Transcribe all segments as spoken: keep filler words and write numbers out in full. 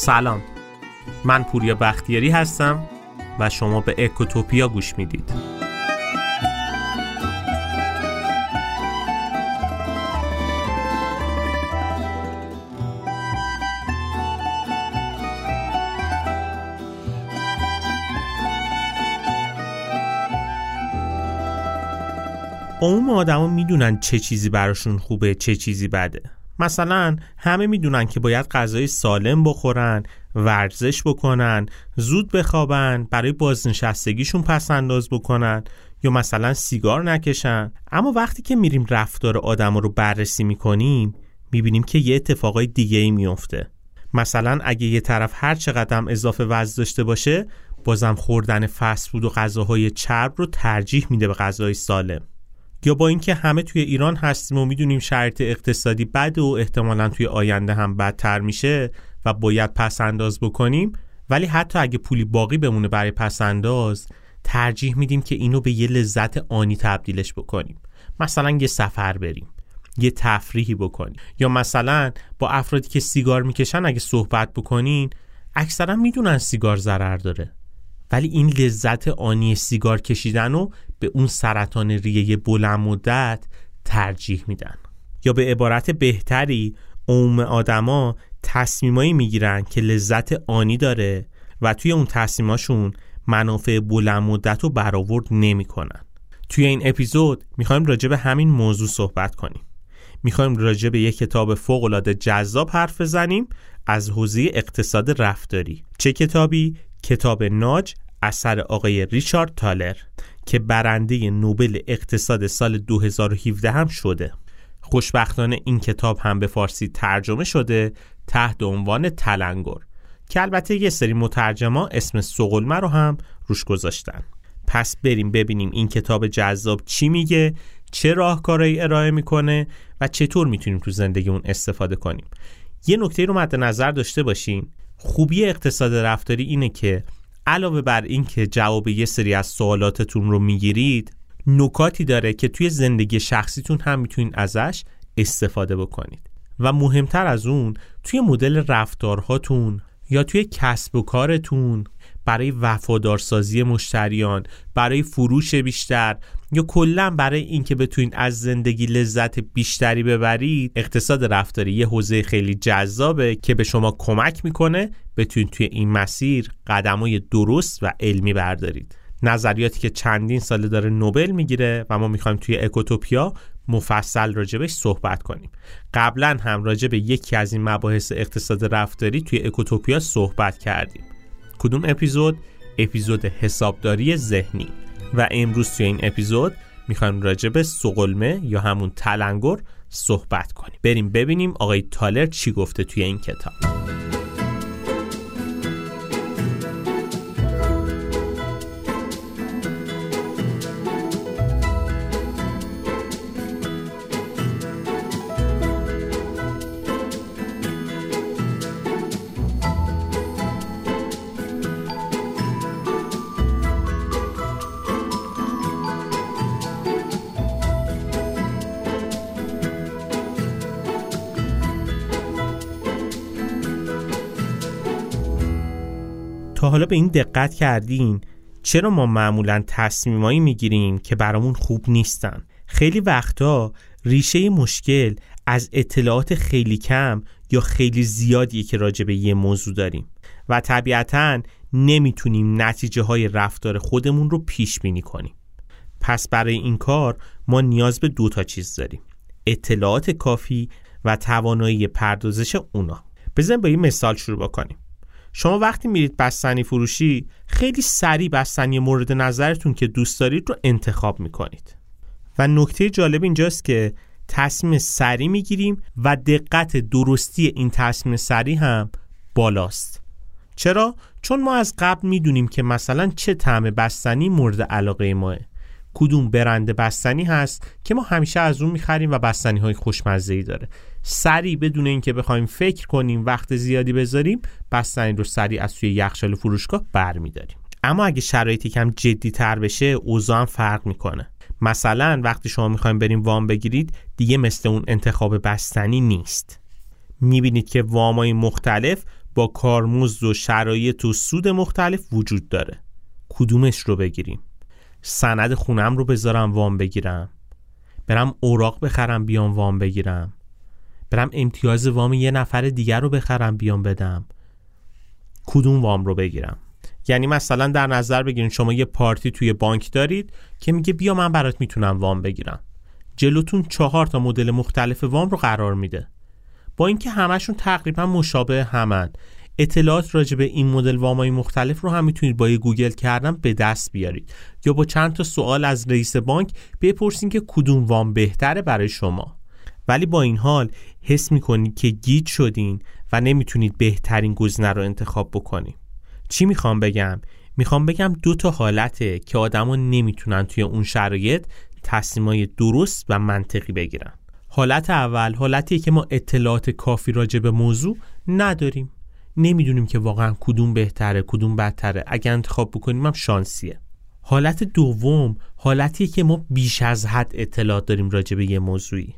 سلام، من پوریا بختیاری هستم و شما به اکوتوپیا گوش میدید. عموم آدما میدونن چه چیزی براشون خوبه، چه چیزی بده. مثلا همه میدونن که باید غذای سالم بخورن، ورزش بکنن، زود بخوابن، برای بازنشستگیشون پس انداز بکنن یا مثلا سیگار نکشن. اما وقتی که میریم رفتار آدما رو بررسی میکنیم، میبینیم که یه اتفاقای دیگه ای میفته. مثلا اگه یه طرف هر چقدر اضافه وزن داشته باشه، بازم خوردن فست فود و غذاهای چرب رو ترجیح میده به غذای سالم. یا با اینکه همه توی ایران هستیم و میدونیم شرایط اقتصادی بده و احتمالاً توی آینده هم بدتر میشه و باید پس انداز بکنیم، ولی حتی اگه پولی باقی بمونه برای پس انداز، ترجیح میدیم که اینو به یه لذت آنی تبدیلش بکنیم. مثلا یه سفر بریم، یه تفریحی بکنیم، یا مثلا با افرادی که سیگار میکشن اگه صحبت بکنین، اکثرا میدونن سیگار ضرر داره، ولی این لذت آنی سیگار کشیدن رو به اون سرطان ریه بلند مدت ترجیح میدن. یا به عبارت بهتری، عموم آدما تصمیمایی میگیرن که لذت آنی داره و توی اون تصمیماشون منافع بلند مدت رو برآورد نمیکنن. توی این اپیزود میخوایم راجع به همین موضوع صحبت کنیم. میخوایم راجع به یک کتاب فوق العاده جذاب حرف بزنیم از حوزه اقتصاد رفتاری. چه کتابی؟ کتاب ناج اثر آقای ریچارد تالر که برنده نوبل اقتصاد سال دو هزار و هفده هم شده. خوشبختانه این کتاب هم به فارسی ترجمه شده تحت عنوان تلنگر، که البته یه سری مترجما اسم سقلمه رو هم روش گذاشتن. پس بریم ببینیم این کتاب جذاب چی میگه، چه راهکارهایی ارائه میکنه و چطور میتونیم تو زندگیمون استفاده کنیم. یه نکته رو مد نظر داشته باشین. خوبی اقتصاد رفتاری اینه که علاوه بر این که جواب یه سری از سوالاتتون رو میگیرید، نکاتی داره که توی زندگی شخصیتون هم میتونید ازش استفاده بکنید و مهمتر از اون، توی مدل رفتارهاتون یا توی کسب و کارتون، برای وفادارسازی مشتریان، برای فروش بیشتر یا کلا برای اینکه بتونید از زندگی لذت بیشتری ببرید، اقتصاد رفتاری یه حوزه خیلی جذابه که به شما کمک میکنه بتونید توی این مسیر قدمای درست و علمی بردارید. نظریاتی که چندین ساله داره نوبل میگیره و ما میخوایم توی اکوتوپیا مفصل راجبش صحبت کنیم. قبلا هم راجب یکی از این مباحث اقتصاد رفتاری توی اکوتوپیا صحبت کردیم. کدوم اپیزود؟ اپیزود حسابداری ذهنی. و امروز توی این اپیزود میخوایم راجع به سقلمه یا همون تلنگر صحبت کنیم. بریم ببینیم آقای تالر چی گفته توی این کتاب. تا حالا به این دقت کردین چرا ما معمولاً تصمیمایی میگیریم که برامون خوب نیستن؟ خیلی وقتا ریشه مشکل از اطلاعات خیلی کم یا خیلی زیادیه که راجع به یه موضوع داریم و طبیعتاً نمیتونیم نتیجه های رفتار خودمون رو پیش بینی کنیم. پس برای این کار ما نیاز به دو تا چیز داریم: اطلاعات کافی و توانایی پردازش اونا. بزنیم با یه مثال شروع بکنیم. شما وقتی میرید بستنی فروشی، خیلی سریع بستنی مورد نظرتون که دوست دارید رو انتخاب میکنید و نکته جالب اینجاست که تصمیم سریع میگیریم و دقت درستی این تصمیم سریع هم بالاست. چرا؟ چون ما از قبل میدونیم که مثلا چه طعم بستنی مورد علاقه ماه، کدوم برند بستنی هست که ما همیشه از اون میخریم و بستنی های خوشمزه‌ای داره. سریع بدون اینکه بخوایم فکر کنیم، وقت زیادی بذاریم، بستنی رو سریع از توی یخچال فروشگاه برمیداریم. اما اگه شرایطی کم جدی تر بشه، اوضاع هم فرق میکنه. مثلا وقتی شما میخوایم بریم وام بگیرید، دیگه مثل اون انتخاب بستنی نیست. میبینید که وامای مختلف با کارمزد و شرایط و سود مختلف وجود داره. کدومش رو بگیریم؟ سند خونم رو بذارم وام بگیرم، برم اوراق بخرم بیام وام بگیرم، برم امتیاز وام یه نفر دیگر رو بخرم بیام بدم، کدوم وام رو بگیرم؟ یعنی مثلا در نظر بگیرین شما یه پارتی توی بانک دارید که میگه بیا من برات میتونم وام بگیرم. جلوتون چهار تا مدل مختلف وام رو قرار میده، با اینکه همشون تقریبا مشابه همن. اطلاعات راجع به این مدل وامای مختلف رو هم میتونید با یه گوگل کردن به دست بیارید، یا با چند تا سوال از رئیس بانک بپرسین که کدوم وام بهتره برای شما. ولی با این حال حس میکنید که گیج شدین و نمیتونید بهترین گزینه رو انتخاب بکنید. چی میخوام بگم؟ میخوام بگم دو تا حالته که آدما نمیتونن توی اون شرایط تصمیمای درست و منطقی بگیرن. حالت اول حالتیه که ما اطلاعات کافی راجع به موضوع نداریم، نمیدونیم که واقعا کدوم بهتره کدوم بدتره، اگر انتخاب بکنیم هم شانسیه. حالت دوم حالتیه که ما بیش از حد اطلاعات داریم راجع به یه موضوعی.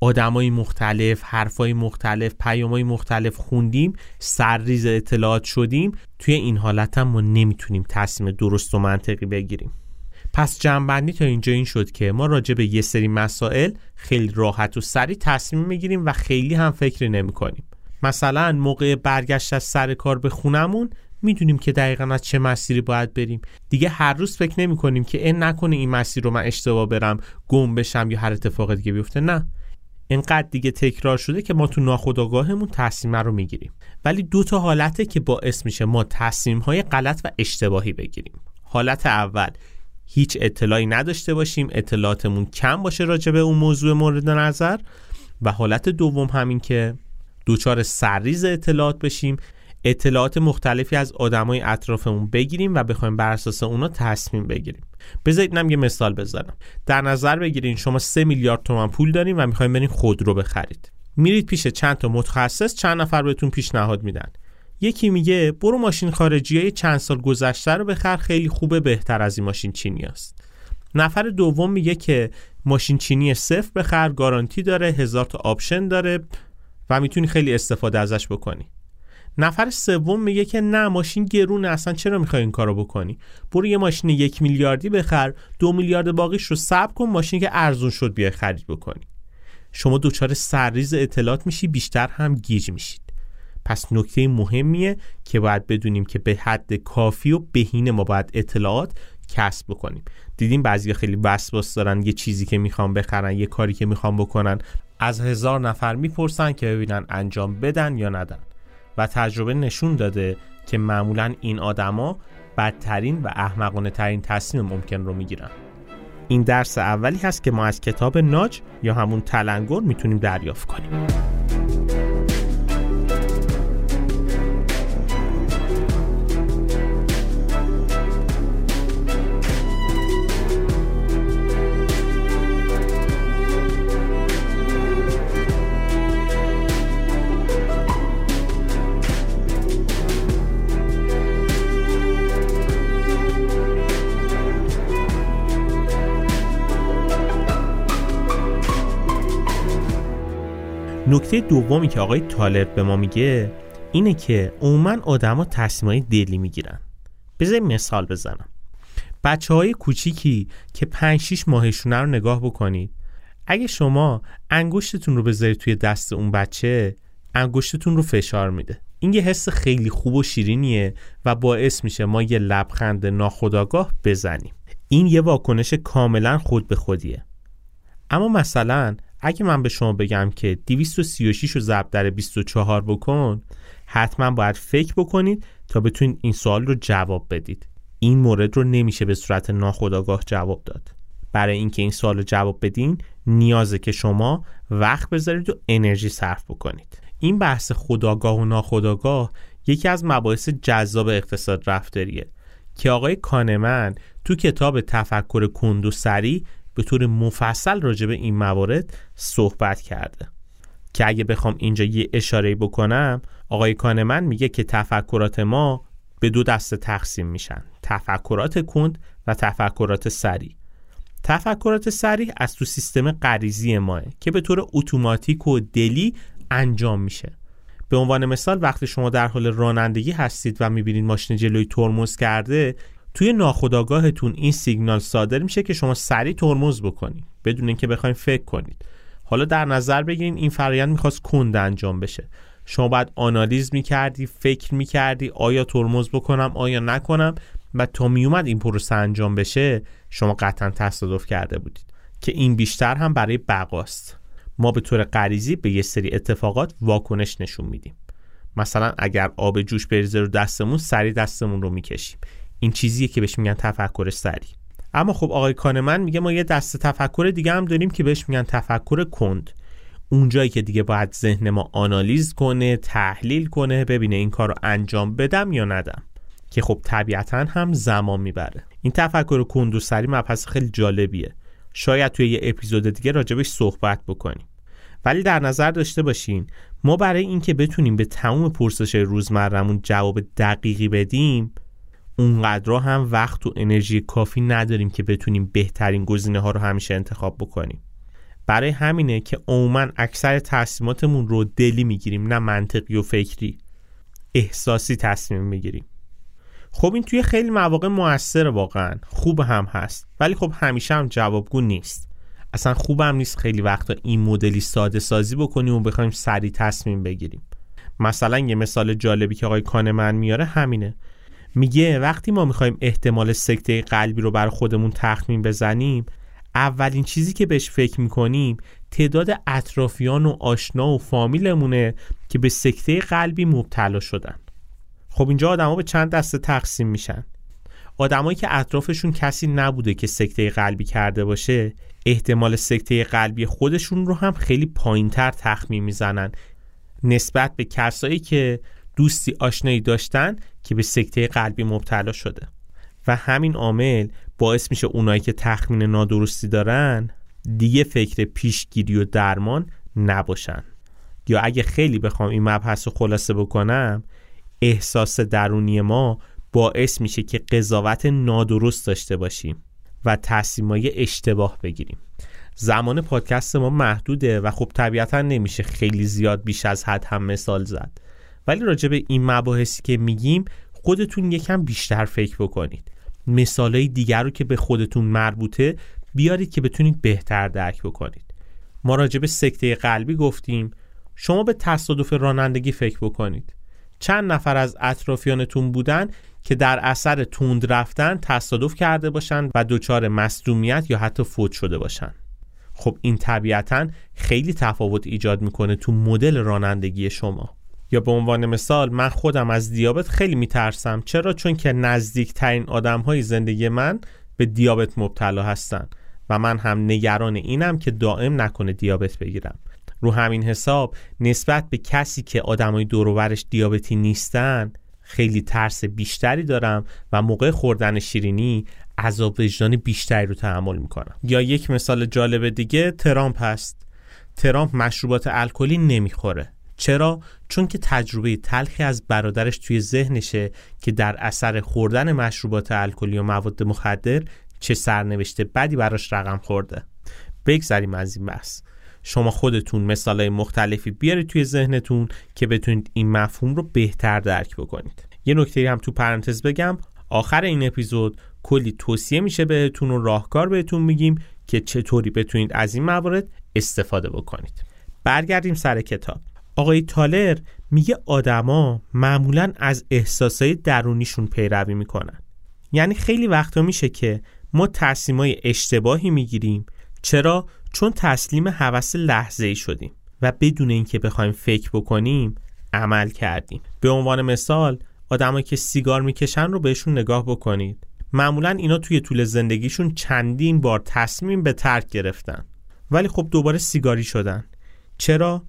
آدمای مختلف، حرفای مختلف، پیامای مختلف خوندیم، سرریز اطلاعات شدیم، توی این حالت هم ما نمیتونیم تصمیم درست و منطقی بگیریم. پس جمع‌بندی تا اینجا این شد که ما راجع به یه سری مسائل خیلی راحت و سریع تصمیم میگیریم و خیلی هم فکری نمی‌کنیم. مثلا موقع برگشت از سر کار به خونمون میدونیم که دقیقاً از چه مسیری باید بریم. دیگه هر روز فکر نمی‌کنیم که این نکنه این مسیر رو من اشتباه برم، گم بشم یا هر اتفاق دیگه بیفته. نه، اینقدر دیگه تکرار شده که ما تو ناخودآگاهمون تصمیم رو میگیریم. ولی دو تا حالته که باعث میشه ما تصمیم‌های غلط و اشتباهی بگیریم. حالت اول هیچ اطلاعی نداشته باشیم، اطلاعاتمون کم باشه راجع به اون موضوع مورد نظر، و حالت دوم همین که دوچار سرریز اطلاعات بشیم، اطلاعات مختلفی از آدمای اطرافمون بگیریم و بخوایم بر اساس اونا تصمیم بگیریم. بذارید من یه مثال بزنم. در نظر بگیرید شما سه میلیارد تومان پول دارین و میخواین برین خودرو بخرید. میرید پیش چند تا متخصص، چند نفر بهتون پیشنهاد میدن. یکی میگه برو ماشین خارجیای چند سال گذشته رو بخر، خیلی خوبه، بهتر از این ماشین چینی است. نفر دوم میگه که ماشین چینی صفر بخر، گارانتی داره، هزار تا آپشن داره و میتونی خیلی استفاده ازش بکنی. نفر سوم میگه که نه ماشین گرونه، اصلا چرا میخوای این کارو بکنی، برو یه ماشین یک میلیاردی بخر، دو میلیارد باقیش رو صرف کن، ماشینی که ارزون شد بیای خرید بکنی. شما دوچار سرریز اطلاعات میشی، بیشتر هم گیج میشید. پس نکته مهمیه که باید بدونیم که به حد کافی و بهینه ما باید اطلاعات کسب بکنیم. دیدیم بعضیا خیلی وسواس دارن، یه چیزی که میخوان بخرن، یه کاری که میخوان بکنن، از هزار نفر میپرسن که ببینن انجام بدن یا ندن. و تجربه نشون داده که معمولا این آدما بدترین و احمقانه ترین تصمیم ممکن رو میگیرن. این درس اولی هست که ما از کتاب ناج یا همون تلنگر میتونیم دریافت کنیم. نکته دومی که آقای تالر به ما میگه اینه که عموما آدما تصمیمای دلی میگیرن. بذار مثال بزنم. بچه‌های کوچیکی که پنج شش ماهشونه رو نگاه بکنید. اگه شما انگشتتون رو بذارید توی دست اون بچه، انگشتتون رو فشار میده. این یه حس خیلی خوب و شیرینیه و باعث میشه ما یه لبخند ناخودآگاه بزنیم. این یه واکنش کاملا خود به خودیه. اما مثلا اگه من به شما بگم که دویست و سی و شش رو ضرب در بیست و چهار بکن، حتما باید فکر بکنید تا بتونید این سوال رو جواب بدید. این مورد رو نمیشه به صورت ناخودآگاه جواب داد. برای اینکه این سوال رو جواب بدین نیازه که شما وقت بذارید و انرژی صرف بکنید. این بحث خودآگاه و ناخودآگاه یکی از مباحث جذاب اقتصاد رفتاریه که آقای کانمن تو کتاب تفکر کند و سریع به طور مفصل راجع به این موارد صحبت کرده. که اگه بخوام اینجا یه اشاره بکنم، آقای کانمن میگه که تفکرات ما به دو دسته تقسیم میشن: تفکرات کند و تفکرات سریع. تفکرات سریع از تو سیستم غریزی ماه که به طور اتوماتیک و دلی انجام میشه. به عنوان مثال وقتی شما در حال رانندگی هستید و میبینید ماشین جلوی ترمز کرده، توی ناخودآگاهتون این سیگنال صادر میشه که شما سریع ترمز بکنید بدون اینکه بخواید فکر کنید. حالا در نظر بگیرید این فرآیند میخواست کند انجام بشه، شما باید آنالیز میکردی، فکر میکردی آیا ترمز بکنم آیا نکنم، و تا میومد این پروسه انجام بشه شما قطعا تصادف کرده بودید که این بیشتر هم برای بقاست. ما به طور غریزی به یه سری اتفاقات واکنش نشون میدیم. مثلا اگر آب جوش بریزه رو دستمون، سریع دستمون رو میکشیم. این چیزیه که بهش میگن تفکر سریع. اما خب آقای کانمن میگه ما یه دست تفکر دیگه هم داریم که بهش میگن تفکر کند، اونجایی که دیگه باید ذهن ما آنالیز کنه، تحلیل کنه، ببینه این کارو انجام بدم یا ندم، که خب طبیعتا هم زمان میبره. این تفکر کند و سریع مبحث خیلی جالبیه، شاید توی یه اپیزود دیگه راجبش صحبت بکنیم. ولی در نظر داشته باشین ما برای اینکه بتونیم به تمام پرسش‌های روزمرهمون جواب دقیقی بدیم، اونقدرها هم وقت و انرژی کافی نداریم که بتونیم بهترین گزینه‌ها رو همیشه انتخاب بکنیم. برای همینه که عموما اکثر تصمیماتمون رو دلی میگیریم، نه منطقی و فکری، احساسی تصمیم میگیریم. خب این توی خیلی مواقع موثر، واقعا خوب هم هست، ولی خب همیشه هم جوابگو نیست. اصلا خوب هم نیست خیلی وقتا این مدلی ساده سازی بکنیم و بخوایم سریع تصمیم بگیریم. مثلا یه مثال جالبی که آقای کانمن میاره همینه. میگه وقتی ما میخوایم احتمال سکته قلبی رو برای خودمون تخمین بزنیم، اولین چیزی که بهش فکر میکنیم تعداد اطرافیان و آشنا و فامیلمونه که به سکته قلبی مبتلا شدن. خب اینجا آدما به چند دسته تقسیم میشن. آدمایی که اطرافشون کسی نبوده که سکته قلبی کرده باشه، احتمال سکته قلبی خودشون رو هم خیلی پایین‌تر تخمین میزنن نسبت به کسایی که دوستی آشنایی داشتن که به سکته قلبی مبتلا شده. و همین عامل باعث میشه اونایی که تخمین نادرستی دارن دیگه فکر پیشگیری و درمان نباشن. یا اگه خیلی بخوام این مبحث رو خلاصه بکنم، احساس درونی ما باعث میشه که قضاوت نادرست داشته باشیم و تصمیمای اشتباه بگیریم. زمان پادکست ما محدوده و خب طبیعتا نمیشه خیلی زیاد بیش از حد هم مثال زد، ولی راجع به این مباحثی که میگیم خودتون یکم بیشتر فکر بکنید، مثالای دیگر رو که به خودتون مربوطه بیارید که بتونید بهتر درک بکنید. ما راجع به سکته قلبی گفتیم، شما به تصادف رانندگی فکر بکنید. چند نفر از اطرافیانتون بودن که در اثر تند رفتن تصادف کرده باشن و دچار مصدومیت یا حتی فوت شده باشن. خب این طبیعتاً خیلی تفاوت ایجاد میکنه تو مدل رانندگی شما. یا به عنوان مثال من خودم از دیابت خیلی میترسم. چرا؟ چون که نزدیکترین آدمهای زندگی من به دیابت مبتلا هستن و من هم نگران اینم که دائم نکنه دیابت بگیرم. رو همین حساب نسبت به کسی که آدمای دور و برش دیابتی نیستن خیلی ترس بیشتری دارم و موقع خوردن شیرینی عذاب وجدان بیشتری رو تحمل میکنم. یا یک مثال جالب دیگه ترامپ هست. ترامپ مشروبات الکلی نمیخوره. چرا؟ چون که تجربه تلخی از برادرش توی ذهنشه که در اثر خوردن مشروبات الکلی و مواد مخدر چه سرنوشت بدی براش رقم خورده. بگذریم از این بحث. شما خودتون مثالای مختلفی بیارید توی ذهنتون که بتونید این مفهوم رو بهتر درک بکنید. یه نکته هم تو پرانتز بگم، آخر این اپیزود کلی توصیه میشه بهتون و راهکار بهتون میگیم که چطوری بتونید از این موارد استفاده بکنید. برگردیم سر کتاب. آقای تالر میگه آدما معمولاً از احساسای درونیشون پیروی میکنن. یعنی خیلی وقتا میشه که ما تصمیمای اشتباهی میگیریم. چرا؟ چون تسلیم هوس لحظه‌ای شدیم و بدون اینکه بخوایم فکر بکنیم عمل کردیم. به عنوان مثال آدمایی که سیگار میکشن رو بهشون نگاه بکنید. معمولاً اینا توی طول زندگیشون چندین بار تصمیم به ترک گرفتن، ولی خب دوباره سیگاری شدن. چرا؟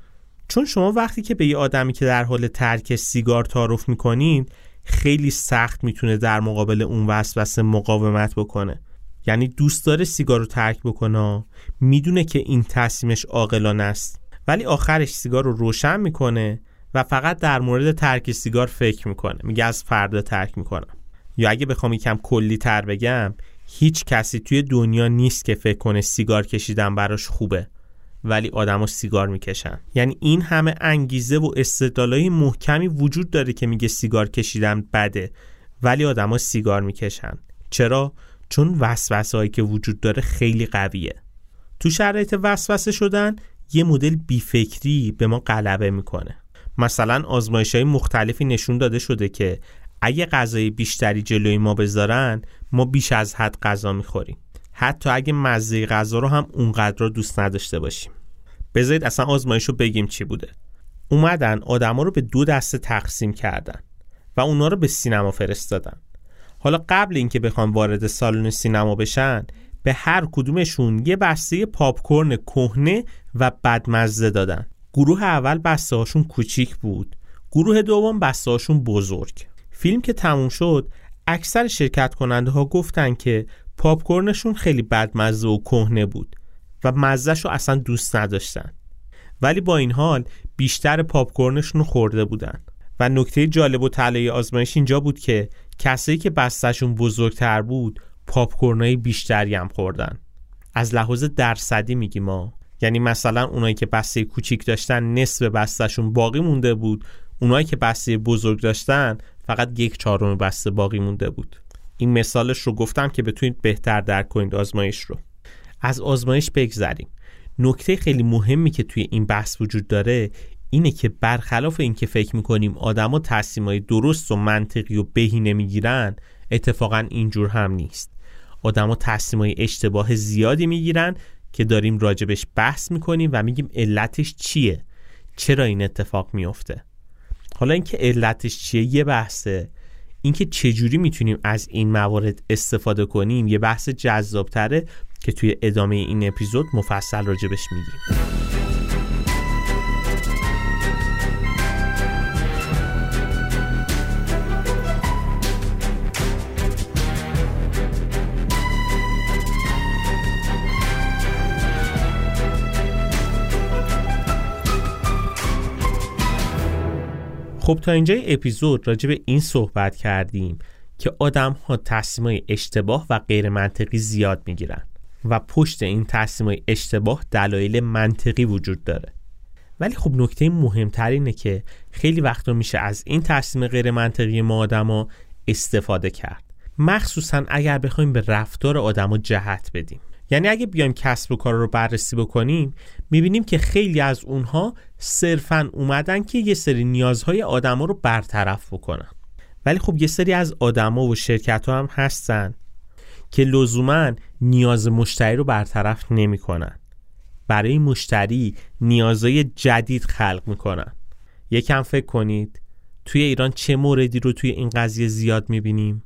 چون شما وقتی که به یه آدمی که در حال ترک سیگار تعارف میکنید، خیلی سخت میتونه در مقابل اون وسوسه مقاومت بکنه. یعنی دوست داره سیگار رو ترک بکنه، میدونه که این تصمیمش عاقلانه است، ولی آخرش سیگار رو روشن میکنه و فقط در مورد ترک سیگار فکر میکنه، میگه از فردا ترک میکنم. یا اگه بخوام یکم کلی تر بگم، هیچ کسی توی دنیا نیست که فکر کنه سیگار کشیدن براش خوبه. ولی آدم‌ها سیگار میکشن. یعنی این همه انگیزه و استدلالای محکمی وجود داره که میگه سیگار کشیدن بده، ولی آدم‌ها سیگار میکشن. چرا؟ چون وسوسه‌هایی که وجود داره خیلی قویه. تو شرایط وسوسه شدن یه مدل بیفکری به ما غلبه میکنه. مثلا آزمایش‌های مختلفی نشون داده شده که اگه غذای بیشتری جلوی ما بذارن، ما بیش از حد غذا میخوریم، حتی اگه مزه غذا رو هم اونقدر رو دوست نداشته باشیم. بذارید اصلا آزمایش رو بگیم چی بوده. اومدن آدما رو به دو دسته تقسیم کردن و اونا رو به سینما فرستادن. حالا قبل اینکه بخوان وارد سالن سینما بشن، به هر کدومشون یه بسته پاپ کورن کهنه و بدمزه دادن. گروه اول بسته هاشون کوچیک بود، گروه دوم بسته هاشون بزرگ. فیلم که تموم شد، اکثر شرکت کننده ها گفتن که پاپ کورنشون خیلی بدمزه و کهنه بود و مزه‌شو اصلا دوست نداشتن، ولی با این حال بیشتر پاپ کورنشون رو خورده بودن. و نکته جالب و طلایی آزمایش اینجا بود که کسایی که بسته‌شون بزرگتر بود پاپ کورنای بیشتری هم خوردن. از لحاظ درصدی میگیم ما، یعنی مثلا اونایی که بسته کوچیک داشتن نصف بسته‌شون باقی مونده بود، اونایی که بسته بزرگ داشتن فقط یک چهارم بسته باقی مونده بود. این مثالش رو گفتم که بتونید بهتر درک کنید آزمایش رو. از آزمایش بگذریم. نکته خیلی مهمی که توی این بحث وجود داره اینه که برخلاف اینکه فکر می‌کنیم آدما تصمیمای درست و منطقی و بهینه می‌گیرن، اتفاقاً اینجور هم نیست. آدما تصمیمای اشتباه زیادی می‌گیرن که داریم راجبش بحث می‌کنیم و میگیم علتش چیه؟ چرا این اتفاق میفته؟ حالا اینکه علتش چیه یه بحثه، اینکه چجوری میتونیم از این موارد استفاده کنیم یه بحث جذابتره که توی ادامه این اپیزود مفصل راجبش میگیم. خب تا اینجای اپیزود راجع به این صحبت کردیم که آدم‌ها تصمیم‌های اشتباه و غیر منطقی زیاد می‌گیرن و پشت این تصمیم‌های اشتباه دلایل منطقی وجود داره. ولی خب نکته مهم‌تر اینه که خیلی وقتا میشه از این تصمیم غیر منطقی ما آدم‌ها استفاده کرد، مخصوصاً اگر بخوایم به رفتار آدم‌ها جهت بدیم. یعنی اگه بیایم کسب و کار رو بررسی بکنیم، میبینیم که خیلی از اونها صرفاً اومدن که یه سری نیازهای آدما رو برطرف بکنن. ولی خب یه سری از آدما و شرکت‌ها هم هستن که لزوماً نیاز مشتری رو برطرف نمی‌کنن، برای مشتری نیازهای جدید خلق می‌کنن. یکم فکر کنید توی ایران چه موردی رو توی این قضیه زیاد می‌بینیم؟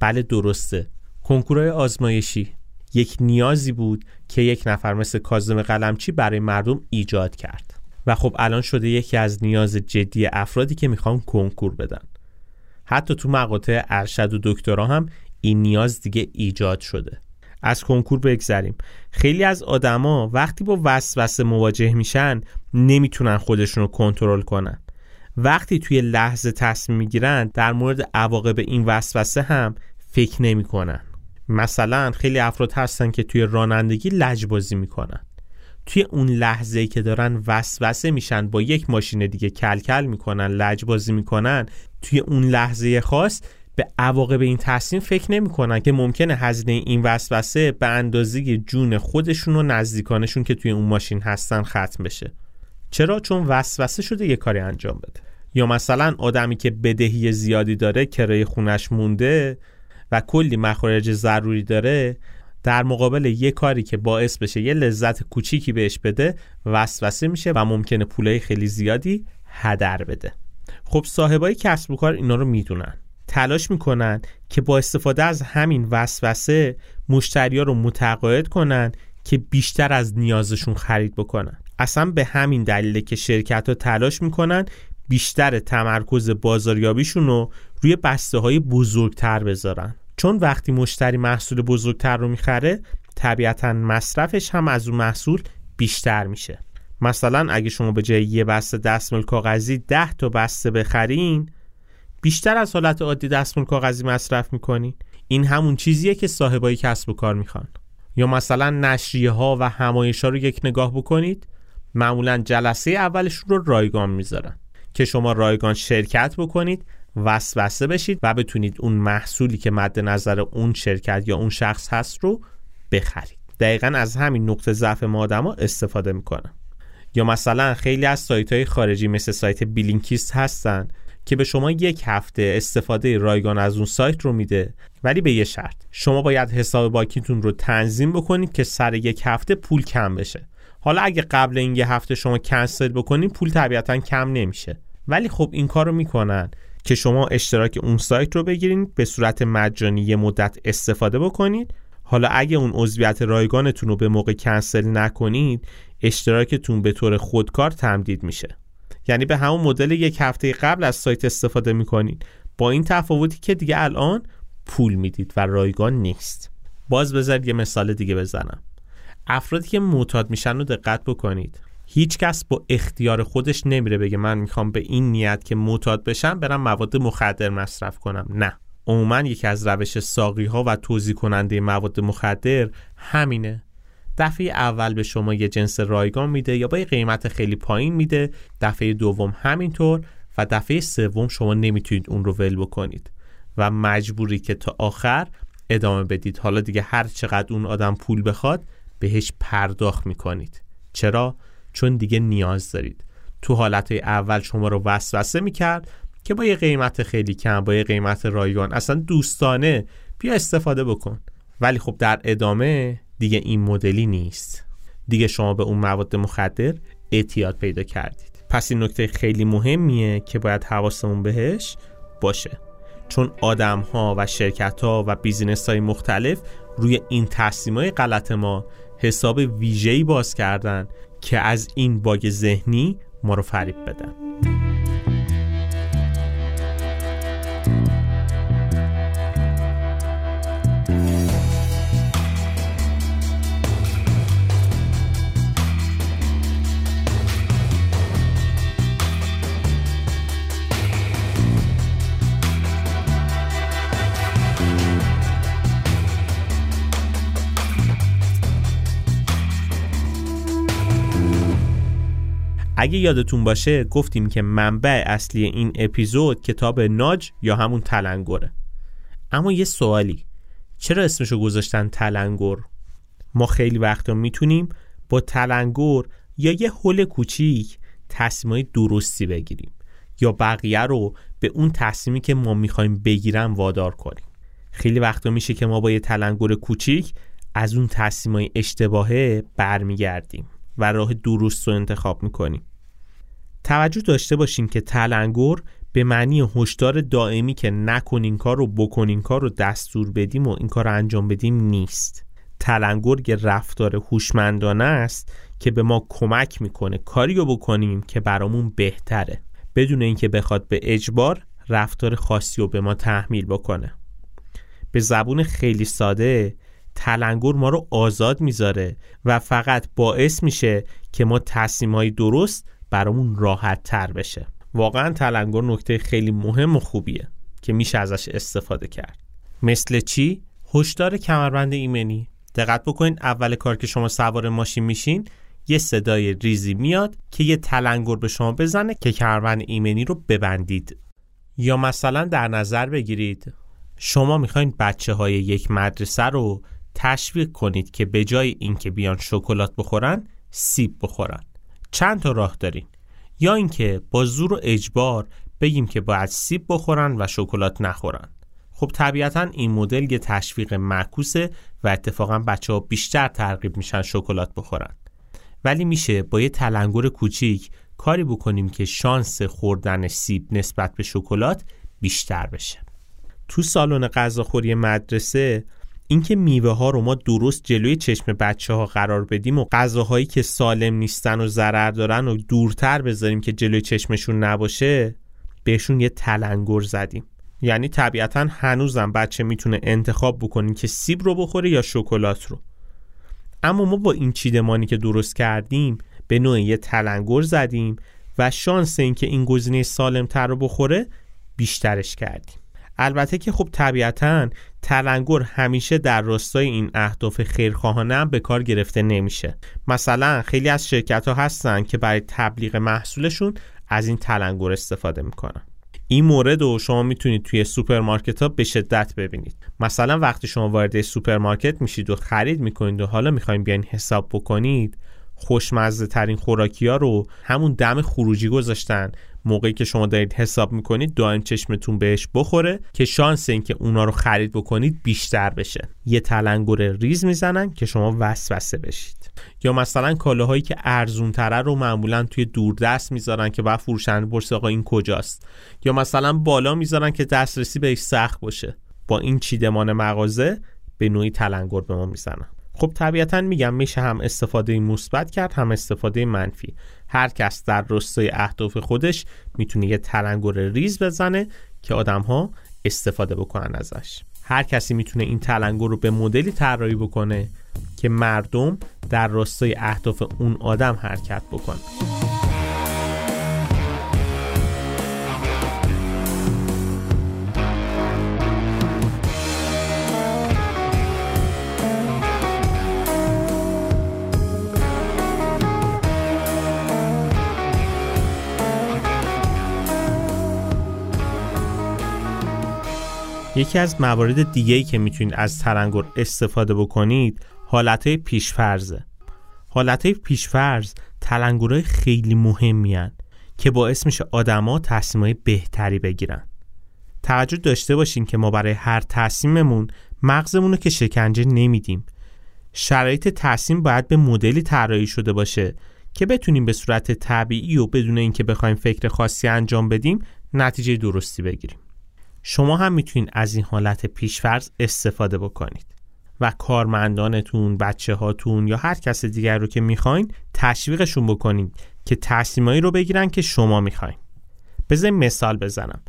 بله درسته، کنکورهای آزمایشی یک نیازی بود که یک نفر مثل کاظم قلمچی برای مردم ایجاد کرد و خب الان شده یکی از نیاز جدی افرادی که میخوان کنکور بدن. حتی تو مقاطع ارشد و دکترا هم این نیاز دیگه ایجاد شده. از کنکور بگذریم. خیلی از آدما وقتی با وسوسه مواجه میشن نمیتونن خودشون رو کنترل کنن. وقتی توی لحظه تصمیم میگیرن در مورد عواقب این وسوسه هم فکر نمیکنن. مثلا خیلی افراد هستن که توی رانندگی لجبازی میکنن، توی اون لحظه‌ای که دارن وسوسه میشن با یک ماشین دیگه کل کل میکنن، لجبازی میکنن، توی اون لحظه خاص به عواقب این تصمیم فکر نمیکنن که ممکنه هزینه این وسوسه به اندازه جون خودشون و نزدیکانشون که توی اون ماشین هستن ختم بشه. چرا؟ چون وسوسه شده یه کاری انجام بده. یا مثلا آدمی که بدهی زیادی داره، کرایه خونش مونده و کلی مخارج ضروری داره، در مقابل یه کاری که باعث بشه یه لذت کوچیکی بهش بده وسوسه میشه و ممکنه پولای خیلی زیادی هدر بده. خب صاحبای کسب و کار اینا رو میدونن، تلاش میکنن که با استفاده از همین وسوسه مشتریا رو متقاعد کنن که بیشتر از نیازشون خرید بکنن. اصلا به همین دلیله که شرکت‌ها تلاش میکنن بیشتر تمرکز بازاریابیشون رو روی بسته‌های بزرگتر بذارن، چون وقتی مشتری محصول بزرگتر رو میخره طبیعتاً مصرفش هم از اون محصول بیشتر میشه. مثلا اگه شما به جای یه بسته دستمال کاغذی ده تا بسته بخرین، بیشتر از حالت عادی دستمال کاغذی مصرف میکنین. این همون چیزیه که صاحبای کسب و کار میخوان. یا مثلا نشریه ها و همایش ها رو یک نگاه بکنید، معمولا جلسه اولشون رو رایگان میذارن که شما رایگان شرکت بکنید، وسوسه بشید و بتونید اون محصولی که مد نظر اون شرکت یا اون شخص هست رو بخرید. دقیقاً از همین نقطه ضعف ما آدما استفاده میکنن. یا مثلا خیلی از سایت‌های خارجی مثل سایت بلینکیست هستن که به شما یک هفته استفاده رایگان از اون سایت رو میده، ولی به یه شرط: شما باید حساب بانکیتون رو تنظیم بکنید که سر یک هفته پول کم بشه. حالا اگه قبل این یه هفته شما کنسل بکنید، پول طبیعتاً کم نمیشه، ولی خب این کارو میکنن که شما اشتراک اون سایت رو بگیرید، به صورت مجانی یه مدت استفاده بکنید. حالا اگه اون عضویت رایگانتون رو به موقع کنسل نکنید، اشتراکتون به طور خودکار تمدید میشه. یعنی به همون مدل یک هفته قبل از سایت استفاده میکنید، با این تفاوتی که دیگه الان پول میدید و رایگان نیست. باز بذارید یه مثال دیگه بزنم. افرادی که معتاد میشن رو دقت بکنید. هیچ کس با اختیار خودش نمیره بگه من میخوام به این نیت که معتاد بشم برم مواد مخدر مصرف کنم. نه، عموما یکی از روش ساقی ها و توزیع کننده مواد مخدر همینه. دفعه اول به شما یه جنس رایگان میده یا با یه قیمت خیلی پایین میده، دفعه دوم همینطور، و دفعه سوم شما نمیتونید اون رو ول بکنید و مجبوری که تا آخر ادامه بدید. حالا دیگه هر چقدر اون آدم پول بخواد بهش پرداخت میکنید. چرا؟ چون دیگه نیاز دارید. تو حالت اول شما رو وسوسه میکرد که با یه قیمت خیلی کم، با یه قیمت رایگان، اصلا دوستانه، بیا استفاده بکن. ولی خب در ادامه دیگه این مدلی نیست، دیگه شما به اون مواد مخدر اعتیاد پیدا کردید. پس این نکته خیلی مهمیه که باید حواسمون بهش باشه، چون آدم ها و شرکت ها و بیزینس های مختلف روی این تصمیم های غلط ما حساب ویژه‌ای باز کردن که از این باگ ذهنی ما رو فریب بدن. اگه یادتون باشه گفتیم که منبع اصلی این اپیزود کتاب ناج یا همون تلنگره. اما یه سوالی: چرا اسمشو گذاشتن تلنگر؟ ما خیلی وقتا میتونیم با تلنگر یا یه هول کوچیک تصمیمای درستی بگیریم یا بقیه رو به اون تصمیمی که ما میخوایم بگیرن وادار کنیم. خیلی وقتا میشه که ما با یه تلنگر کوچیک از اون تصمیمای اشتباهه برمیگردیم و راه درست رو انتخاب میکنیم. توجه داشته باشیم که تلنگر به معنی هشدار دائمی که نکن این کار رو، بکن این کار رو، دستور بدیم و این کار رو انجام بدیم نیست. تلنگر یه رفتار هوشمندانه است که به ما کمک میکنه کاری رو بکنیم که برامون بهتره، بدون اینکه بخواد به اجبار رفتار خاصی رو به ما تحمیل بکنه. به زبون خیلی ساده، تلنگر ما رو آزاد میذاره و فقط باعث میشه که ما تصمیم‌های درست برامون راحت تر بشه. واقعا تلنگر نکته خیلی مهم و خوبیه که میشه ازش استفاده کرد. مثل چی؟ هشدار کمربند ایمنی. دقت بکنین اول کار که شما سوار ماشین میشین یه صدای ریزی میاد که یه تلنگر به شما بزنه که کمربند ایمنی رو ببندید. یا مثلا در نظر بگیرید شما میخواین بچه های یک مدرسه رو تشویق کنید که به جای اینکه بیان شکلات بخورن، سیب بخورن. چند تا راه دارین: یا اینکه با زور و اجبار بگیم که باید سیب بخورن و شکلات نخورن. خب طبیعتاً این مدل یه تشویق معکوسه و اتفاقاً بچه‌ها بیشتر ترغیب میشن شکلات بخورن. ولی میشه با یه تلنگر کوچیک کاری بکنیم که شانس خوردن سیب نسبت به شکلات بیشتر بشه. تو سالن غذاخوری مدرسه اینکه میوه ها رو ما درست جلوی چشم بچه ها قرار بدیم و غذاهایی که سالم نیستن و ضرر دارن و دورتر بذاریم که جلوی چشمشون نباشه، بهشون یه تلنگر زدیم. یعنی طبیعتا هنوزم بچه میتونه انتخاب بکنه که سیب رو بخوره یا شکلات رو. اما ما با این چیدمانی که درست کردیم به نوعی یه تلنگر زدیم و شانس اینکه این گزینه سالم‌تر رو بخوره بیشترش کردیم. البته که خب طبیعتاً تلنگر همیشه در راستای این اهداف خیرخواهانه هم به کار گرفته نمیشه. مثلا خیلی از شرکت‌ها هستن که برای تبلیغ محصولشون از این تلنگر استفاده میکنن. این مورد رو شما میتونید توی سوپرمارکت ها به شدت ببینید. مثلا وقتی شما وارد سوپرمارکت میشید و خرید میکنید و حالا میخواین بیاین حساب بکنید، خوشمزه ترین خوراکی ها رو همون دم خروجی گذاشتن، موقعی که شما دارید حساب میکنید دائم چشمتون بهش بخوره که شانس این که اونا رو خرید بکنید بیشتر بشه. یه تلنگر ریز میزنن که شما وسوسه بشید. یا مثلا کالاهایی که ارزون تره رو معمولا توی دوردست میذارن که بعد فروشنده بپرسه آقا این کجاست، یا مثلا بالا میذارن که دسترسی بهش سخت باشه. با این چیدمان مغازه به نوعی تلنگر به ما میزنن. خب طبیعتاً میگم میشه هم استفاده مثبت کرد هم استفاده منفی. هر کس در راستای اهداف خودش میتونه یه تلنگر ریز بزنه که آدم‌ها استفاده بکنن ازش. هر کسی میتونه این تلنگر رو به مدلی طراحی بکنه که مردم در راستای اهداف اون آدم حرکت بکنه. یکی از موارد دیگه‌ای که میتونید از تلنگر استفاده بکنید حالتهای پیشفرزه. حالتهای پیشفرز تلنگرهای خیلی مهمی هن که باعث میشه آدم ها تصمیمهای بهتری بگیرن. توجه داشته باشین که ما برای هر تصمیممون مغزمون رو که شکنجه نمیدیم. شرایط تصمیم باید به مدلی طراحی شده باشه که بتونیم به صورت طبیعی و بدون اینکه بخوایم فکر خاصی انجام بدیم نتیجه درستی بگیریم. شما هم میتونید از این حالت پیشفرض استفاده بکنید و کارمندانتون، بچه هاتون یا هر کس دیگر رو که میخواین تشویقشون بکنید که تصمیمایی رو بگیرن که شما میخواین. بذارید مثال بزنم.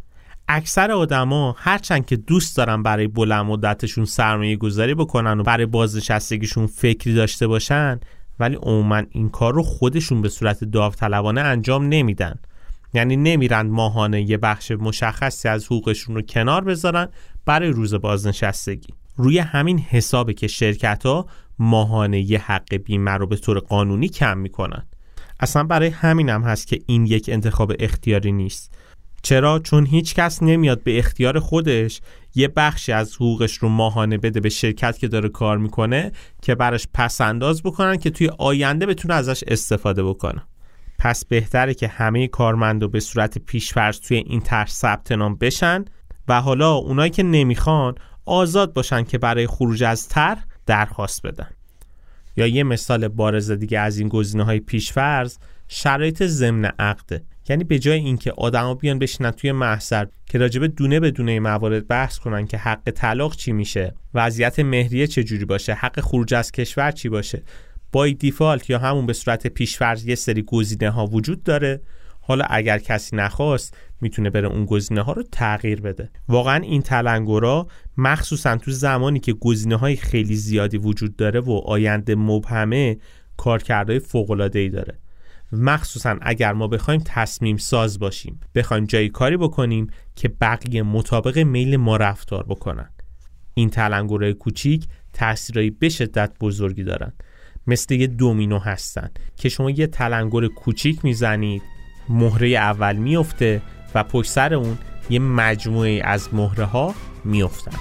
اکثر آدما هرچند که دوست دارن برای بلند مدتشون سرمایه گذاری بکنن و برای بازنشستگیشون فکری داشته باشن، ولی عموما این کار رو خودشون به صورت داوطلبانه انجام نمیدن. یعنی نمیرن ماهانه یه بخش مشخصی از حقوقشون رو کنار بذارن برای روز بازنشستگی. روی همین حسابه که شرکت‌ها ماهانه یه حق بیمه رو به طور قانونی کم میکنن. اصلا برای همین هم هست که این یک انتخاب اختیاری نیست. چرا؟ چون هیچ کس نمیاد به اختیار خودش یه بخشی از حقوقش رو ماهانه بده به شرکت که داره کار میکنه که براش پس‌انداز بکنن که توی آینده بتونه ازش استفاده بکنه. پس بهتره که همه کارمندا به صورت پیش‌فرض توی این طرح ثبت نام بشن و حالا اونایی که نمیخوان آزاد باشن که برای خروج از طرح درخواست بدن. یا یه مثال بارز دیگه از این گزینه‌های پیش‌فرض، شرایط ضمن عقده. یعنی به جای اینکه آدما بیان بشینن توی محضر که راجبه دونه به دونه موارد بحث کنن که حق طلاق چی میشه، وضعیت مهریه چه جوری باشه، حق خروج از کشور چی باشه، بای دیفالت یا همون به صورت پیش‌فرض یه سری گزینه ها وجود داره. حالا اگر کسی نخواست میتونه بره اون گزینه ها رو تغییر بده. واقعا این تلنگرها مخصوصا تو زمانی که گزینه های خیلی زیادی وجود داره و آینده مبهمه کارکردهای فوق‌العاده‌ای داره. مخصوصا اگر ما بخوایم تصمیم ساز باشیم، بخوایم جایی کاری بکنیم که بقیه مطابق میل ما رفتار بکنن، این تلنگرهای کوچیک تاثیرای به شدت بزرگی دارن. مثل یه دومینو هستن که شما یه تلنگر کوچیک میزنید، مهره اول میفته و پشت سر اون یه مجموعه از مهره ها میفتن.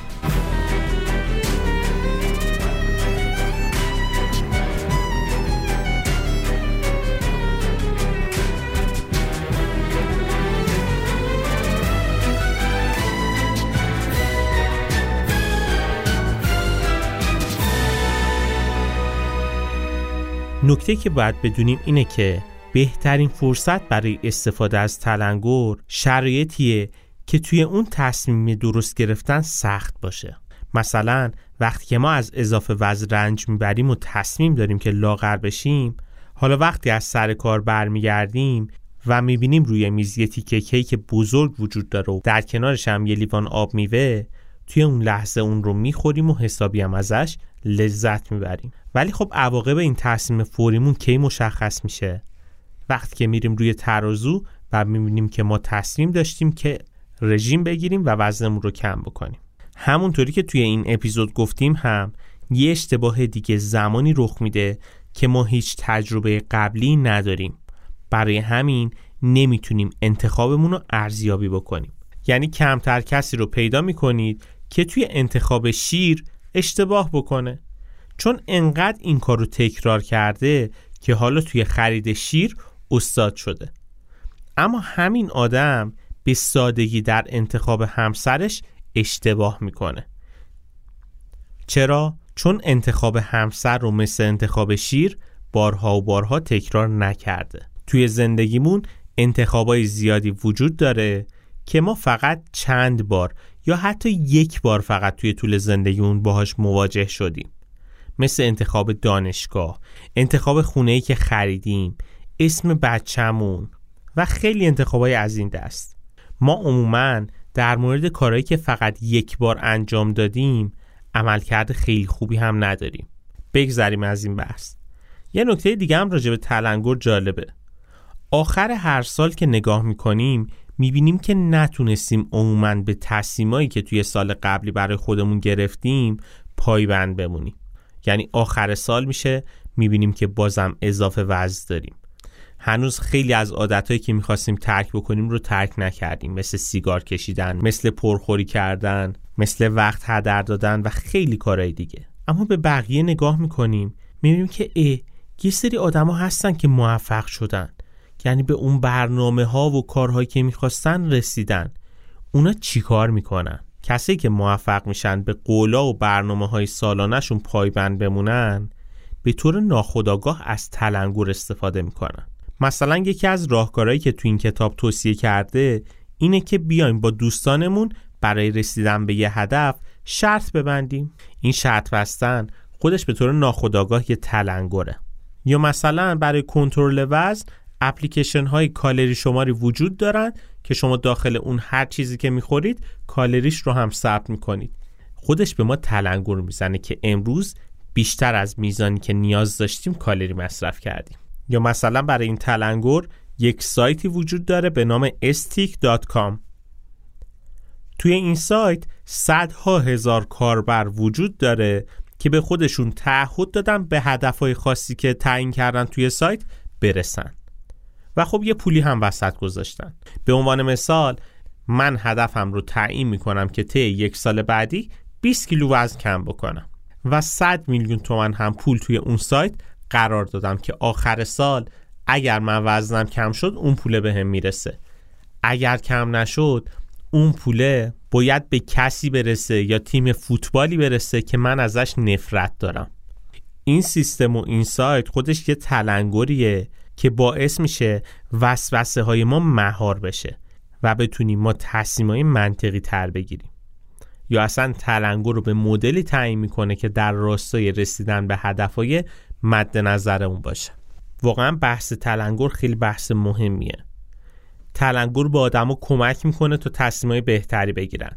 نکته که باید بدونیم اینه که بهترین فرصت برای استفاده از تلنگر شرایطیه که توی اون تصمیم درست گرفتن سخت باشه. مثلا وقتی که ما از اضافه وزن رنج میبریم و تصمیم داریم که لاغر بشیم، حالا وقتی از سر کار برمیگردیم و میبینیم روی میز یه تیکه کیک بزرگ وجود داره و در کنارش هم یه لیوان آب میوه، توی اون لحظه اون رو میخوریم و حسابی هم ازش لذت میبریم. ولی خب عواقب این تصمیم فوریمون کی مشخص میشه؟ وقتی که میریم روی ترازو و میبینیم که ما تصمیم داشتیم که رژیم بگیریم و وزنمون رو کم بکنیم. همونطوری که توی این اپیزود گفتیم هم یه اشتباه دیگه زمانی رخ میده که ما هیچ تجربه قبلی نداریم، برای همین نمیتونیم انتخابمون رو ارزیابی بکنیم. یعنی کمتر کسی رو پیدا میکنید که توی انتخاب شیر اشتباه بکنه، چون انقدر این کار رو تکرار کرده که حالا توی خرید شیر استاد شده. اما همین آدم به سادگی در انتخاب همسرش اشتباه میکنه. چرا؟ چون انتخاب همسر رو مثل انتخاب شیر بارها و بارها تکرار نکرده. توی زندگیمون انتخابای زیادی وجود داره که ما فقط چند بار یا حتی یک بار فقط توی طول زندگیمون باهاش مواجه شدیم، مثل انتخاب دانشگاه، انتخاب خونه‌ای که خریدیم، اسم بچه‌مون و خیلی انتخابای از این دست. ما عموماً در مورد کارهایی که فقط یک بار انجام دادیم عملکرد خیلی خوبی هم نداریم. بگذریم از این بحث. یه نکته دیگه هم راجع به تلنگر جالبه. آخر هر سال که نگاه می‌کنیم می‌بینیم که نتونستیم عموماً به تصمیمایی که توی سال قبلی برای خودمون گرفتیم پایبند بمونیم. یعنی آخر سال میشه می‌بینیم که بازم اضافه وزن داریم. هنوز خیلی از عادتایی که می‌خواستیم ترک بکنیم رو ترک نکردیم، مثل سیگار کشیدن، مثل پرخوری کردن، مثل وقت هدر دادن و خیلی کارهای دیگه. اما به بقیه نگاه می‌کنیم می‌بینیم که اه یه سری آدما هستن که موفق شدن، یعنی به اون برنامه‌ها و کارهایی که می‌خواستن رسیدن. اونا چیکار می‌کنن؟ کسایی که موفق میشن به قولا و برنامه‌های سالانه‌شون پایبند بمونن، به طور ناخودآگاه از تلنگر استفاده می‌کنن. مثلا یکی از راهکارهایی که تو این کتاب توصیه کرده اینه که بیایم با دوستانمون برای رسیدن به یه هدف شرط ببندیم. این شرط بستن خودش به طور ناخودآگاه یه تلنگره. یا مثلا برای کنترل وزن اپلیکیشن های کالری شماری وجود دارن که شما داخل اون هر چیزی که میخورید کالریش رو هم ثبت میکنید. خودش به ما تلنگر میزنه که امروز بیشتر از میزانی که نیاز داشتیم کالری مصرف کردیم. یا مثلا برای این تلنگر یک سایتی وجود داره به نام استیک دات کام. توی این سایت صدها هزار کاربر وجود داره که به خودشون تعهد دادن به هدفهای خاصی که تعیین کردن توی سایت برسن و خب یه پولی هم وسط گذاشتن. به عنوان مثال من هدفم رو تعیین میکنم که طی یک سال بعدی بیست کیلو وزن کم بکنم و صد میلیون تومان هم پول توی اون سایت قرار دادم که آخر سال اگر من وزنم کم شد اون پوله به هم میرسه، اگر کم نشد اون پوله باید به کسی برسه یا تیم فوتبالی برسه که من ازش نفرت دارم. این سیستم و این سایت خودش یه تلنگریه که باعث میشه وسوسه های ما مهار بشه و بتونیم ما تصمیم های منطقی تر بگیریم. یا اصلا تلنگر رو به مدلی تعیین میکنه که در راستای رسیدن به هدفهای مد نظرمون باشه. واقعا بحث تلنگر خیلی بحث مهمیه. تلنگر به آدمو کمک میکنه تا تصمیمای بهتری بگیرن.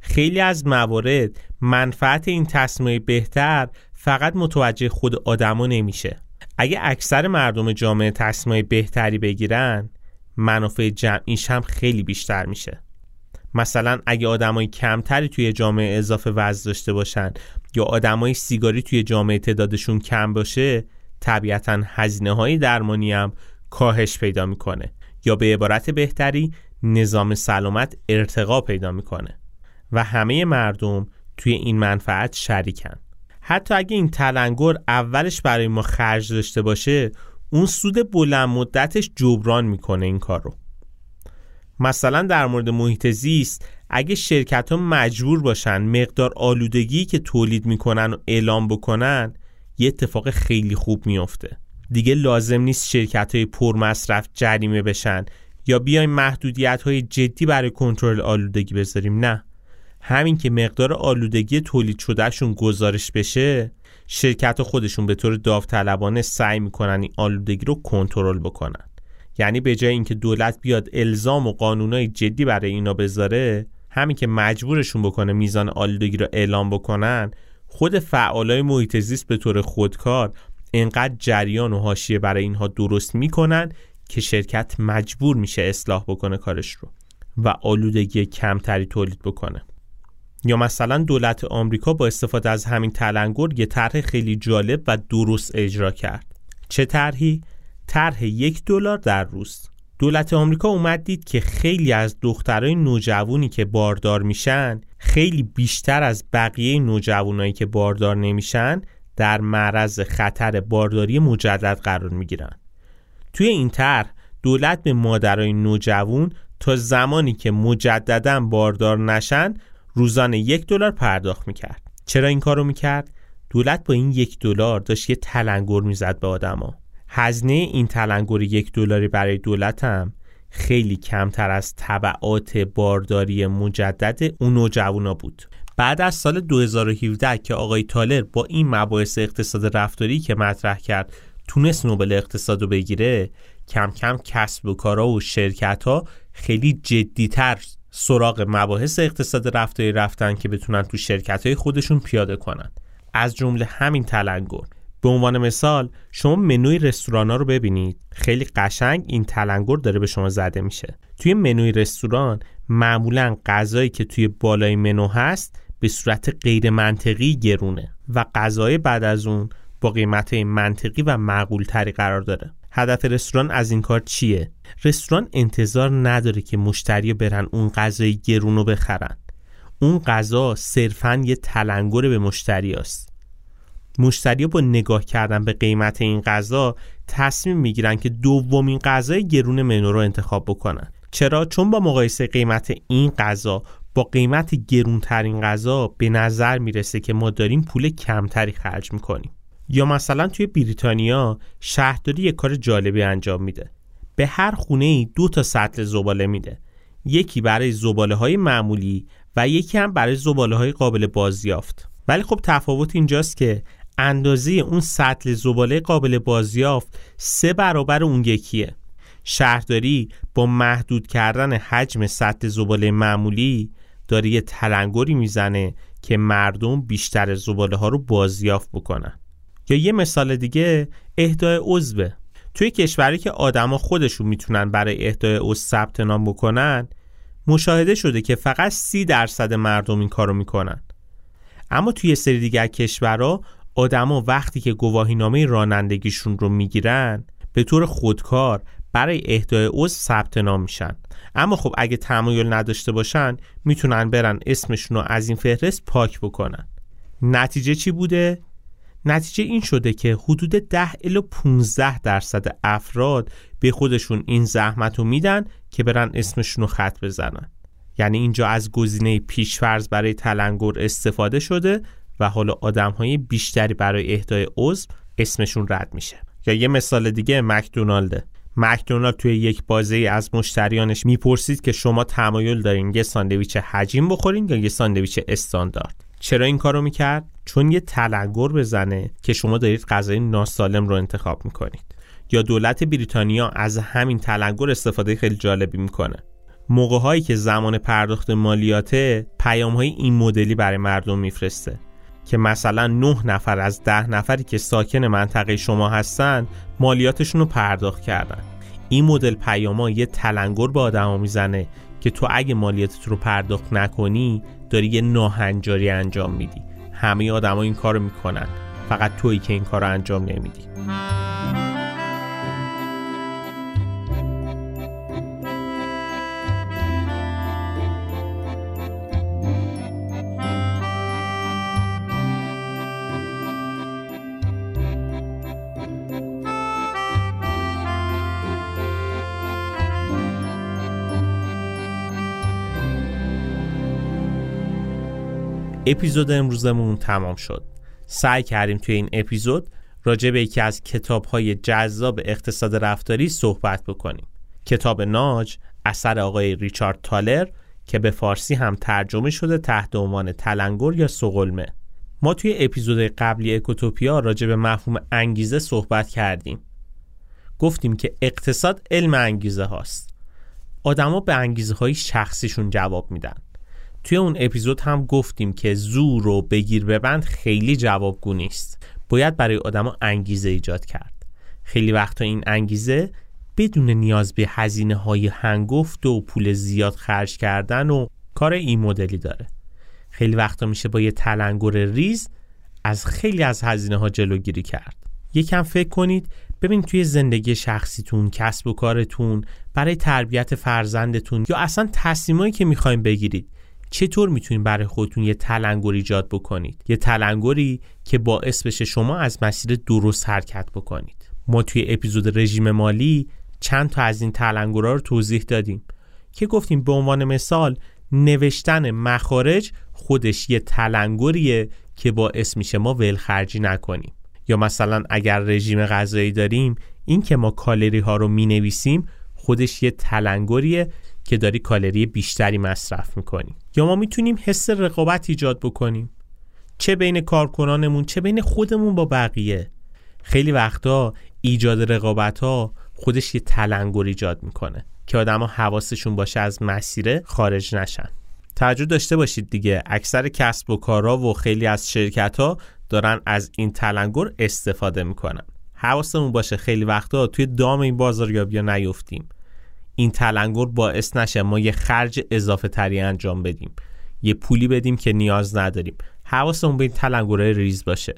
خیلی از موارد منفعت این تصمیمای بهتر فقط متوجه خود آدمو نمیشه. اگه اکثر مردم جامعه تصمیمای بهتری بگیرن، منافع جمعیش هم خیلی بیشتر میشه. مثلا اگه آدمای کمتری توی جامعه اضافه وزن داشته باشن یا آدمای سیگاری توی جامعه تعدادشون کم باشه، طبیعتاً هزینه‌های درمانی هم کاهش پیدا میکنه یا به عبارت بهتری نظام سلامت ارتقا پیدا میکنه و همه مردم توی این منفعت شریکن. حتی اگه این تلنگر اولش برای ما خرج داشته باشه، اون سود بلند مدتش جبران میکنه این کار رو. مثلا در مورد محیط زیست، اگه شرکت ها مجبور باشن مقدار آلودگی که تولید میکنن و اعلام بکنن، یه اتفاق خیلی خوب میفته. دیگه لازم نیست شرکت های پرمصرف جریمه بشن یا بیایم محدودیت های جدی برای کنترل آلودگی بذاریم. نه، همین که مقدار آلودگی تولید شدهشون گزارش بشه، شرکت خودشون به طور داوطلبانه سعی میکنن این آلودگی رو کنترل بکنن. یعنی به جای اینکه دولت بیاد الزام و قانونای جدی برای اینا بذاره، همین که مجبورشون بکنه میزان آلودگی رو اعلام بکنن، خود فعالای محیط زیست به طور خودکار اینقدر جریان و حاشیه برای اینها درست میکنن که شرکت مجبور میشه اصلاح بکنه کارش رو و آلودگی کمتری تولید بکنه. یا مثلا دولت آمریکا با استفاده از همین تلنگر یه طرح خیلی جالب و درست اجرا کرد. چه طرحی؟ طرح یک دلار در روز. دولت آمریکا اومد دید که خیلی از دخترای نوجوانی که باردار میشن خیلی بیشتر از بقیه نوجوانایی که باردار نمیشن در معرض خطر بارداری مجدد قرار میگیرن. توی این طرح دولت به مادرای نوجوان تا زمانی که مجدداً باردار نشن روزانه یک دلار پرداخت میکرد. چرا این کارو میکرد؟ دولت با این یک دلار داشت یه تلنگر میزد به آدما. هزینه این تلنگر یک دلاری برای دولت هم خیلی کمتر از تبعات بارداری مجدد اون نوجوانا بود. بعد از سال دو هزار و هفده که آقای تالر با این مباحث اقتصاد رفتاری که مطرح کرد تونست نوبل اقتصاد رو بگیره، کم کم کسب و کارا و شرکت ها خیلی جدیتر سراغ مباحث اقتصاد رفتاری رفتن که بتونن تو شرکت های خودشون پیاده کنن، از جمله همین تلنگر. به عنوان مثال شما منوی رستوران ها رو ببینید، خیلی قشنگ این تلنگر داره به شما زده میشه. توی منوی رستوران معمولا غذایی که توی بالای منو هست به صورت غیر منطقی گرونه و غذای بعد از اون با قیمت منطقی و معقول تری قرار داره. هدف رستوران از این کار چیه؟ رستوران انتظار نداره که مشتری برن اون غذای گرون رو بخرن. اون غذا صرفاً یه تلنگر به مشتری است. مشتری با نگاه کردن به قیمت این غذا تصمیم میگیرن که دومین غذای گرون منو رو انتخاب بکنن. چرا؟ چون با مقایسه قیمت این غذا با قیمت گرونترین غذا به نظر میرسه که ما داریم پول کمتری خرج میکنیم. یا مثلا توی بریتانیا شهرداری یک کار جالبی انجام میده. به هر خونه‌ای دو تا سطل زباله میده، یکی برای زباله‌های معمولی و یکی هم برای زباله‌های قابل بازیافت. ولی خب تفاوت اینجاست که اندازه اون سطل زباله قابل بازیافت سه برابر اون یکیه. شهرداری با محدود کردن حجم سطل زباله معمولی داره یه تلنگری میزنه که مردم بیشتر زباله‌ها رو بازیافت بکنن. یا یه مثال دیگه، اهدای عضو. توی کشوری که آدما خودشون میتونن برای اهدای عضو ثبت نام بکنن، مشاهده شده که فقط سی درصد مردم این کارو میکنن. اما توی یه سری دیگر کشورها آدما وقتی که گواهینامه رانندگیشون رو میگیرن، به طور خودکار برای اهدای عضو ثبت نام میشن. اما خب اگه تمایل نداشته باشن، میتونن برن اسمشون رو از این فهرست پاک بکنن. نتیجه چی بوده؟ نتیجه این شده که حدود ده الی پانزده درصد افراد به خودشون این زحمت رو میدن که برن اسمشون رو خط بزنن. یعنی اینجا از گزینه پیشفرض برای تلنگر استفاده شده و حالا آدم‌های بیشتری برای اهدای عضو اسمشون رد میشه. یا یه مثال دیگه، مکدونالد. مکدونالد توی یک بازه از مشتریانش میپرسید که شما تمایل دارین یه ساندویچ حجیم بخورین یا یه ساندویچ استاندارد. چرا این کارو میکرد؟ چون یه تلنگر بزنه که شما دارید غذای ناسالم رو انتخاب میکنید. یا دولت بریتانیا از همین تلنگر استفاده خیلی جالبی میکنه. موقع هایی که زمان پرداخت مالیاته، پیام های این مدلی برای مردم میفرسته که مثلا نه نفر از ده نفری که ساکن منطقه شما هستن مالیاتشون رو پرداخت کردن. این مدل پیام‌ها یه تلنگر به آدما میزنه که تو اگه مالیاتت رو پرداخت نکنی داری یه ناهنجاری انجام میدی. همه آدما این کارو میکنن، فقط تویی که این کارو انجام نمیدی. اپیزود امروزمون تمام شد. سعی کردیم توی این اپیزود راجع به یکی از کتاب‌های جذاب اقتصاد رفتاری صحبت بکنیم. کتاب ناج اثر آقای ریچارد تالر که به فارسی هم ترجمه شده تحت عنوان تلنگر یا سقلمه. ما توی اپیزود قبلی اکوتوپیا راجع به مفهوم انگیزه صحبت کردیم. گفتیم که اقتصاد علم انگیزه هاست. آدما به انگیزه های شخصیشون جواب میدن. توی اون اپیزود هم گفتیم که زور رو بگیر ببند خیلی جوابگو نیست. باید برای آدما انگیزه ایجاد کرد. خیلی وقتا این انگیزه بدون نیاز به هزینه های هنگفت و پول زیاد خرج کردن و کار این مدلی داره. خیلی وقتا میشه با یه تلنگر ریز از خیلی از هزینه ها جلوگیری کرد. یکم فکر کنید ببین توی زندگی شخصیتون، کسب و کارتون، برای تربیت فرزندتون یا اصلا تصمیمایی که میخواین بگیرید چطور میتونید برای خودتون یه تلنگر ایجاد بکنید، یه تلنگری که باعث بشه شما از مسیر درست حرکت بکنید. ما توی اپیزود رژیم مالی چند تا از این تلنگرها رو توضیح دادیم که گفتیم به عنوان مثال نوشتن مخارج خودش یه تلنگریه که باعث میشه ما ولخرجی نکنیم، یا مثلا اگر رژیم غذایی داریم این که ما کالری ها رو می نویسیم خودش یه تلنگریه که داری کالری بیشتری مصرف میکنیم. یا ما میتونیم حس رقابت ایجاد بکنیم، چه بین کارکنانمون چه بین خودمون با بقیه. خیلی وقتا ایجاد رقابت ها خودش یه تلنگر ایجاد میکنه که آدما حواسشون باشه از مسیر خارج نشن. توجه داشته باشید دیگه، اکثر کسب و کارها و خیلی از شرکت‌ها دارن از این تلنگر استفاده میکنن. حواسمون باشه خیلی وقتا توی دام این بازاریابی‌ها نیفتیم، این تلنگر باعث نشه ما یه خرج اضافه تری انجام بدیم، یه پولی بدیم که نیاز نداریم. حواسمون به این تلنگرهای ریز باشه.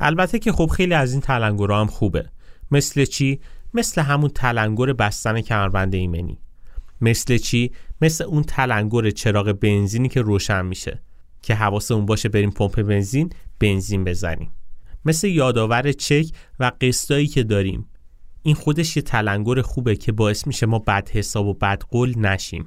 البته که خب خیلی از این تلنگرها هم خوبه. مثل چی؟ مثل همون تلنگر بستن کمربند ایمنی. مثل چی؟ مثل اون تلنگر چراغ بنزینی که روشن میشه که حواسمون باشه بریم پمپ بنزین بنزین بزنیم. مثل یادآور چک و قسطایی که داریم. این خودش یه تلنگر خوبه که باعث میشه ما بد حساب و بد قول نشیم.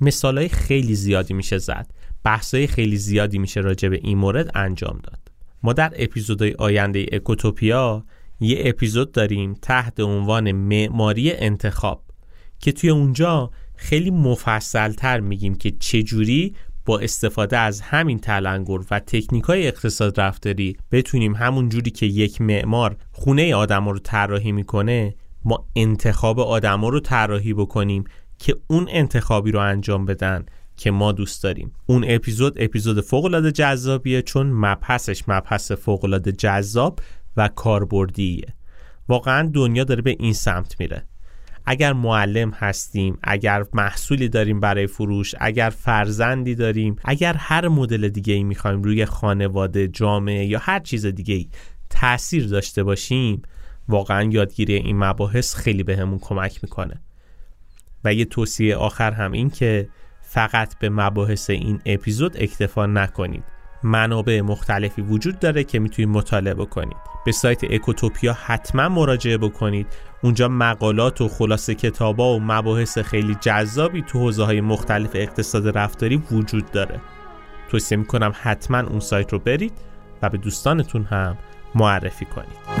مثالای خیلی زیادی میشه زد، بحثای خیلی زیادی میشه راجع به این مورد انجام داد. ما در اپیزودهای آینده اکوتوپیا یه اپیزود داریم تحت عنوان معماری انتخاب که توی اونجا خیلی مفصل تر میگیم که چجوری با استفاده از همین تلنگر و تکنیکای اقتصاد رفتاری بتونیم همون جوری که یک معمار خونه آدما رو طراحی میکنه ما انتخاب آدما رو طراحی بکنیم که اون انتخابی رو انجام بدن که ما دوست داریم. اون اپیزود اپیزود فوق‌العاده جذابیه چون مبحثش مبحث فوق‌العاده جذاب و کاربردیه. واقعا دنیا داره به این سمت میره. اگر معلم هستیم، اگر محصولی داریم برای فروش، اگر فرزندی داریم، اگر هر مدل دیگه ای میخوایم روی خانواده، جامعه یا هر چیز دیگه ای تأثیر داشته باشیم، واقعا یادگیری این مباحث خیلی بهمون کمک میکنه. و یه توصیه آخر هم این که فقط به مباحث این اپیزود اکتفا نکنید. منابع مختلفی وجود داره که میتونید مطالعه بکنید. به سایت اکوتوپیا حتما مراجعه بکنید. اونجا مقالات و خلاصه کتابا و مباحث خیلی جذابی تو حوزه‌های مختلف اقتصاد رفتاری وجود داره. توصیه میکنم حتما اون سایت رو برید و به دوستانتون هم معرفی کنید.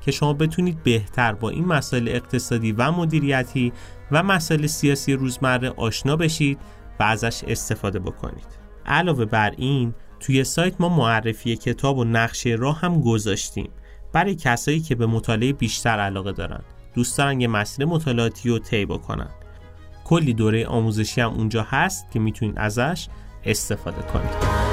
که شما بتونید بهتر با این مسائل اقتصادی و مدیریتی و مسائل سیاسی روزمره آشنا بشید و ازش استفاده بکنید. علاوه بر این توی سایت ما معرفی کتاب و نقشه راه هم گذاشتیم برای کسایی که به مطالعه بیشتر علاقه دارن، دوست دارن یه مسیر مطالعاتی رو طی بکنن. کلی دوره آموزشی هم اونجا هست که میتونید ازش استفاده کنید.